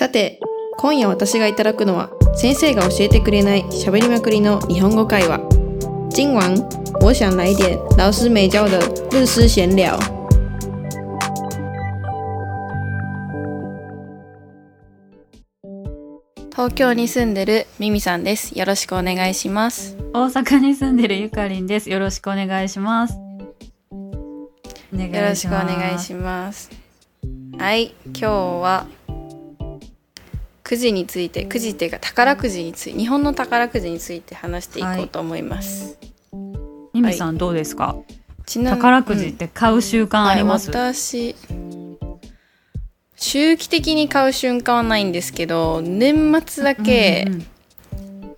さて、今夜私がいただくのは先生が教えてくれない喋りまくりの日本語会話。今晚我想来点老师没教的日式闲聊。東京に住んでるミミさんです。よろしくお願いします。大阪に住んでるゆかりんです。よろしくお願いします。よろしくお願いします。はい、今日はくじについて、くじっていうか宝くじについて、日本の宝くじについて話していこうと思います。ミミ、はい、さんどうですか？宝くじって買う習慣あります？私周期的に買う瞬間はないんですけど、年末だけ、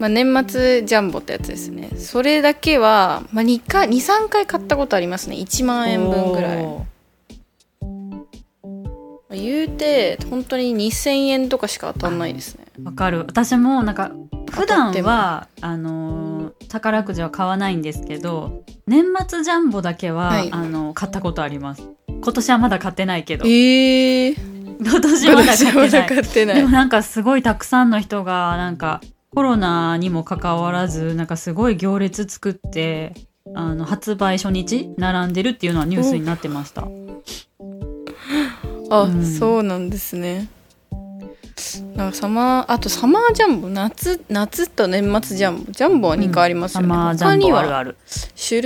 年末ジャンボってやつですね。それだけは、2、3回買ったことありますね。1万円分ぐらい。言うて本当に2000円とかしか当たんないですね。わかる。私もなんか普段は宝くじは買わないんですけど、年末ジャンボだけは、買ったことあります。今年はまだ買ってないけど。今年まだ買ってない。でもなんかすごいたくさんの人がなんかコロナにもかかわらずなんかすごい行列作って発売初日並んでるっていうのはニュースになってました。あ、そうなんですね。なんかサマージャンボ、夏と年末ジャンボ、ジャンボは2回ありますよね。サマージャンボあるある。種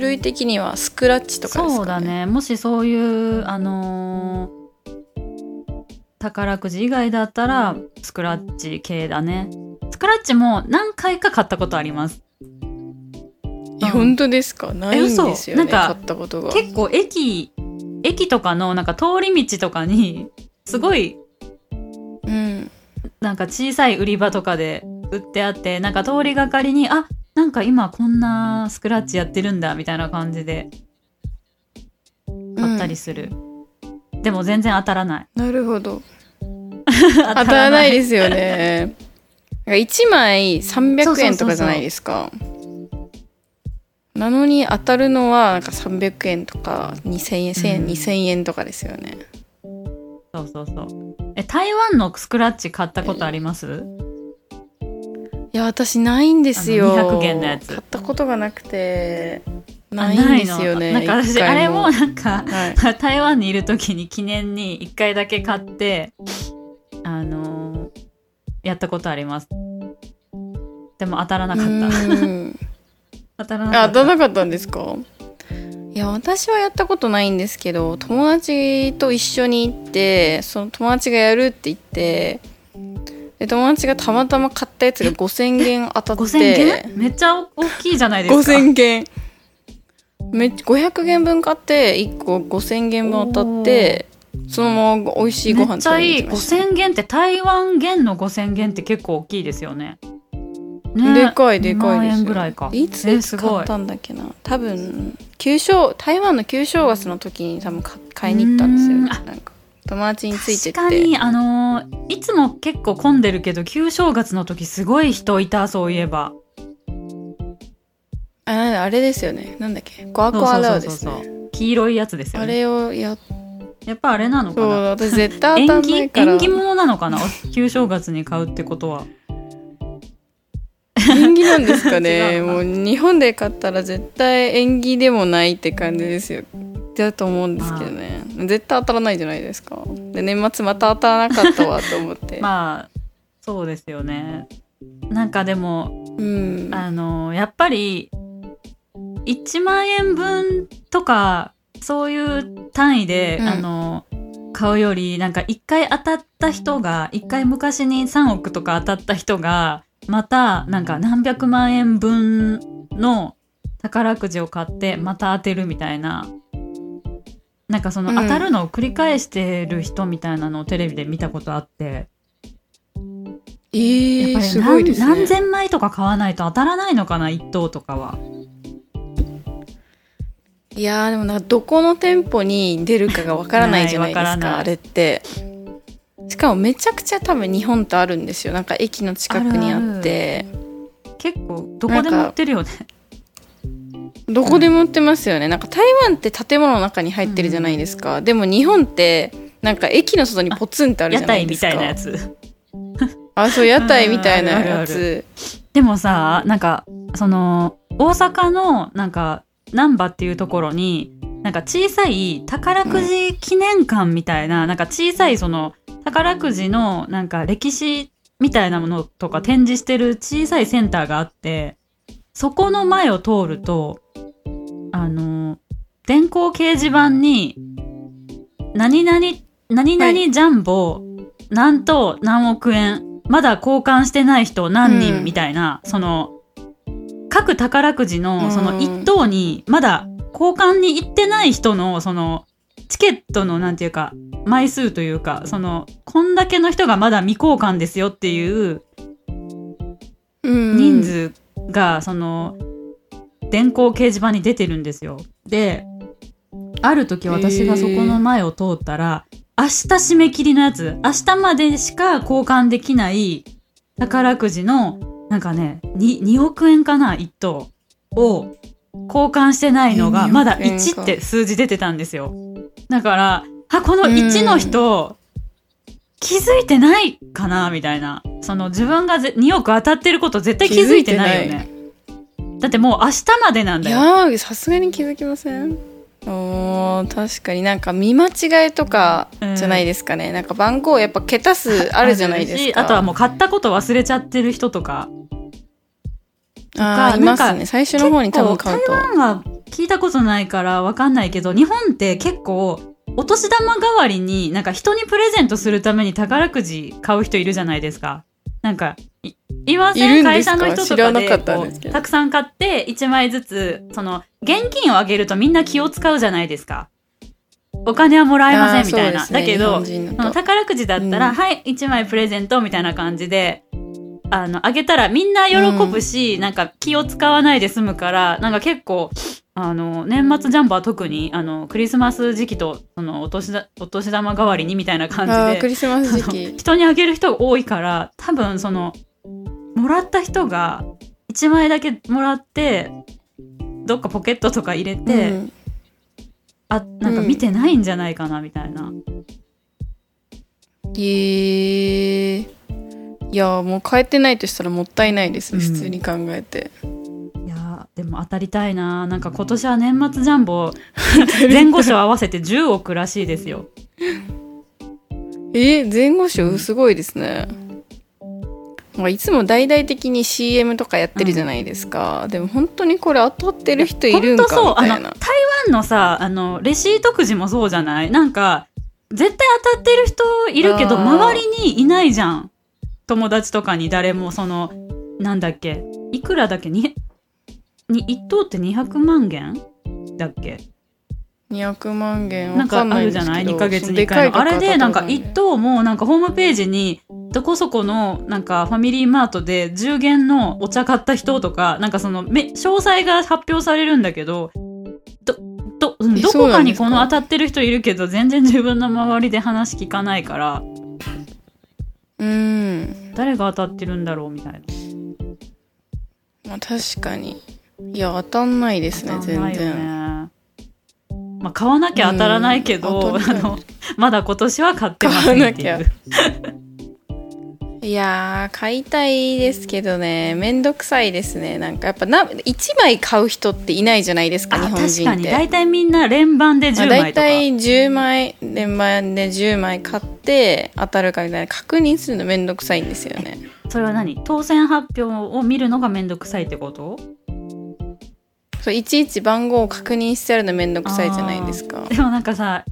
類的にはスクラッチとかですかね。そうだね。もしそういう宝くじ以外だったらスクラッチ系だね。スクラッチも何回か買ったことあります。本当ですか？ないんですよね。買ったことが。結構駅とかのなんか通り道とかにすごい、なんか小さい売り場とかで売ってあって、なんか通りがかりになんか今こんなスクラッチやってるんだみたいな感じで買ったりする、でも全然当たらない。なるほど。当たらないですよね。1枚300円とかじゃないですか。なのに当たるのはなんか300円とか2000円とかですよね。そうそうそう。台湾のスクラッチ買ったことあります？いや、私ないんですよ。200元のやつ買ったことがなくて、ないんですよね。なんか私あれもなんか、台湾にいるときに記念に1回だけ買ってやったことあります。でも当たらなかった。当たらなかったんですか？いや、私はやったことないんですけど、友達と一緒に行って、その友達がやるって言って、で友達がたまたま買ったやつが5000元当たって。5000元？めっちゃ大きいじゃないですか。5000元、500元分買って1個5000元分当たって、そのまま美味しいご飯食べに行きました。めっちゃいい。5000元って台湾元の5000元って結構大きいですよね。でかいですよ。2万円ぐらいか。いつで買ったんだっけな。多分台湾の旧正月の時に多分買いに行ったんですよね。なんか友達についてって。確かにいつも結構混んでるけど、旧正月の時すごい人いた、そういえば。あれですよね。なんだっけ。コアコアラウですね。そうそうそう。黄色いやつですよね。あれをやっぱあれなのかな。そう、私絶対当たんないから。縁起物なのかな。旧正月に買うってことは。縁起なんですかね。もう日本で買ったら絶対縁起でもないって感じですよ。だと思うんですけどね。絶対当たらないじゃないですか。で、年末また当たらなかったわと思って。まあそうですよね。なんかでも、やっぱり1万円分とかそういう単位で、買うより、なんか1回当たった人が、1回昔に3億とか当たった人がまたなんか何百万円分の宝くじを買ってまた当てるみたいな、なんかその当たるのを繰り返してる人みたいなのをテレビで見たことあって、やっぱりすごいですね。何千枚とか買わないと当たらないのかな、一等とかは。いやー、でもなんかどこの店舗に出るかがわからないじゃないですか。あれって。しかもめちゃくちゃ多分日本ってあるんですよ。なんか駅の近くにあって。結構どこでも売ってるよね。どこでも売ってますよね。なんか台湾って建物の中に入ってるじゃないですか。でも日本ってなんか駅の外にポツンってあるじゃないですか、屋台みたいなやつあ、そう屋台みたいなやつ。でもさ、なんかその大阪のなんか難波っていうところになんか小さい宝くじ記念館みたいな、うん、なんか小さいその宝くじのなんか歴史みたいなものとか展示してる小さいセンターがあって、そこの前を通ると電光掲示板に何々ジャンボ、はい、なんと何億円まだ交換してない人何人みたいな、うん、その各宝くじのその一等にまだ交換に行ってない人のそのチケットのなんていうか枚数というか、そのこんだけの人がまだ未交換ですよっていう人数がその電光掲示板に出てるんですよ。で、ある時私がそこの前を通ったら、明日締め切りのやつ、明日までしか交換できない宝くじのなんかね 2億円かな1等を交換してないのがまだ1って数字出てたんですよ。だからあ、この1の人気づいてないかなみたいな、その自分が2億当たってること絶対気づいてないよね。だってもう明日までなんだよ。いや、さすがに気づきません。お、確かになんか見間違いとかじゃないですかね、なんか番号やっぱ桁数あるじゃないですか。 あとはもう買ったこと忘れちゃってる人とか、あ、いますね。最初の方に多分買うと。台湾は聞いたことないからわかんないけど、日本って結構お年玉代わりになんか人にプレゼントするために宝くじ買う人いるじゃないですか。なんかいません、会社の人とか でたくさん買って1枚ずつ、その現金をあげるとみんな気を使うじゃないですか。お金はもらえませんみたいな、ね、だけど宝くじだったら、うん、はい1枚プレゼントみたいな感じであげたらみんな喜ぶし、うん、なんか気を使わないで済むから、なんか結構年末ジャンボは特にクリスマス時期とそのお年玉代わりにみたいな感じで、クリスマス時期人にあげる人が多いから、多分そのもらった人が1枚だけもらってどっかポケットとか入れて、うん、あ、なんか見てないんじゃないかなみたいな、うん、いやもう変えてないとしたらもったいないですね、うん、普通に考えて。いやでも当たりたいな。なんか今年は年末ジャンボ前後賞合わせて10億らしいですよ前後賞すごいですね、うん、いつも大々的に CM とかやってるじゃないですか、うん、でも本当にこれ当たってる人いるんかみたいな。台湾のさレシートくじもそうじゃない、なんか絶対当たってる人いるけど周りにいないじゃん。友達とかに誰もそのなんだっけ、いくらだっけ、1等って200万元だっけ、200万元わかんないんですけど、なんかあるじゃない、2ヶ月に1回のあれで、なんか1等もなんかホームページにどこそこのなんかファミリーマートで10元のお茶買った人とか、なんかその詳細が発表されるんだけど、どこかにこの当たってる人いるけど全然自分の周りで話聞かないから、うん、誰が当たってるんだろうみたいな、まあ、確かに。いや当たんないですね全然、まあ、買わなきゃ当たらないけど、うん、まだ今年は買ってませんっていういや買いたいですけどね、めんどくさいですね。なんかやっぱ1枚買う人っていないじゃないですか日本人って。確かに大体みんな連番で10枚とか、大体10枚連番で10枚買って当たるかみたいな確認するのめんどくさいんですよね。それは何、当選発表を見るのがめんどくさいってこと？そう、いちいち番号を確認してあるのめんどくさいじゃないですか。でもなんかさ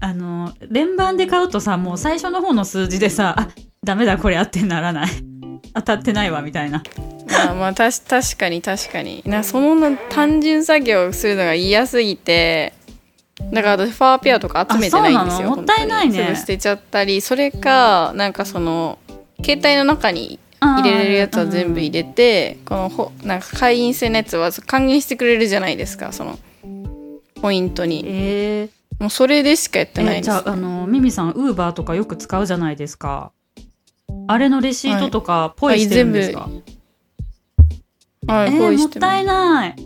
連番で買うとさ、もう最初の方の数字でさ、あ、ダメだこれ合ってならない当たってないわみたいなまあ確かにな、その単純作業するのが嫌すぎて、だから私ファーペアとか集めてないんですよ。もったいないね、すぐ捨てちゃったり、それかなんかその携帯の中に入れれるやつは全部入れて、このなんか会員制のやつは還元してくれるじゃないですか、そのポイントに、もうそれでしかやってないです、ね。じゃあミミさん Uber とかよく使うじゃないですか、あれのレシートとかポイしてるんですか？はい、ポイしてます。もったいない。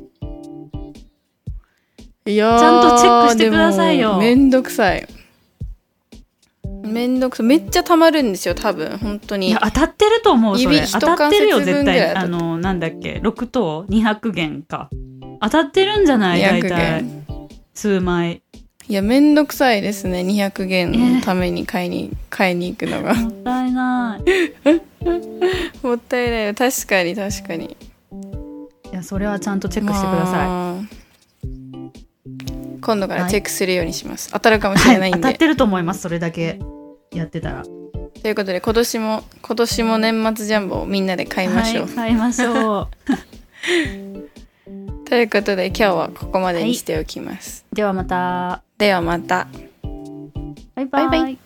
いやー、ちゃんとチェックしてくださいよ。めんどくさい。めんどくさ、めっちゃ溜まるんですよ多分本当に。いや当たってると思う、それ当たってるよ絶対。あのなんだっけ6等200元か当たってるんじゃない大体数枚。いやめんどくさいですね200元のために買いに行くのがもったいないもったいないよ、確かに確かに。いやそれはちゃんとチェックしてください、まあ今度からチェックするようにします、はい、当たるかもしれないんで、はい、当たってると思いますそれだけやってたら。ということで今年も年末ジャンボをみんなで買いましょう、はい、買いましょうということで今日はここまでにしておきます、はい、ではまたバイバイ、バイバイ。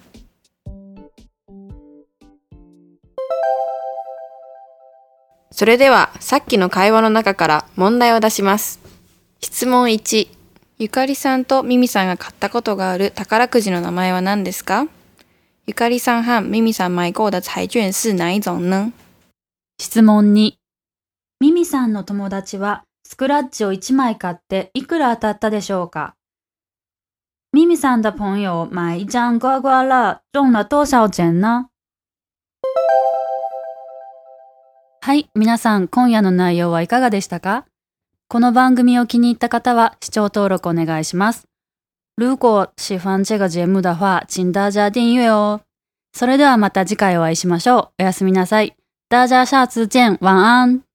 それではさっきの会話の中から問題を出します。質問1、ゆかりさんとみみさんが買ったことがある宝くじの名前は何ですか？ゆかりさん和みみさん買过的彩券是哪一种呢？質問2、みみさんの友達はスクラッチを1枚買っていくら当たったでしょうか？みみさん的朋友买一张刮刮乐中了多少钱呢？はい、皆さん今夜の内容はいかがでしたか？この番組を気に入った方は視聴登録お願いします。如果喜欢这个节目的话，请大家订阅哦。それではまた次回お会いしましょう。おやすみなさい。大家下次见。晚安。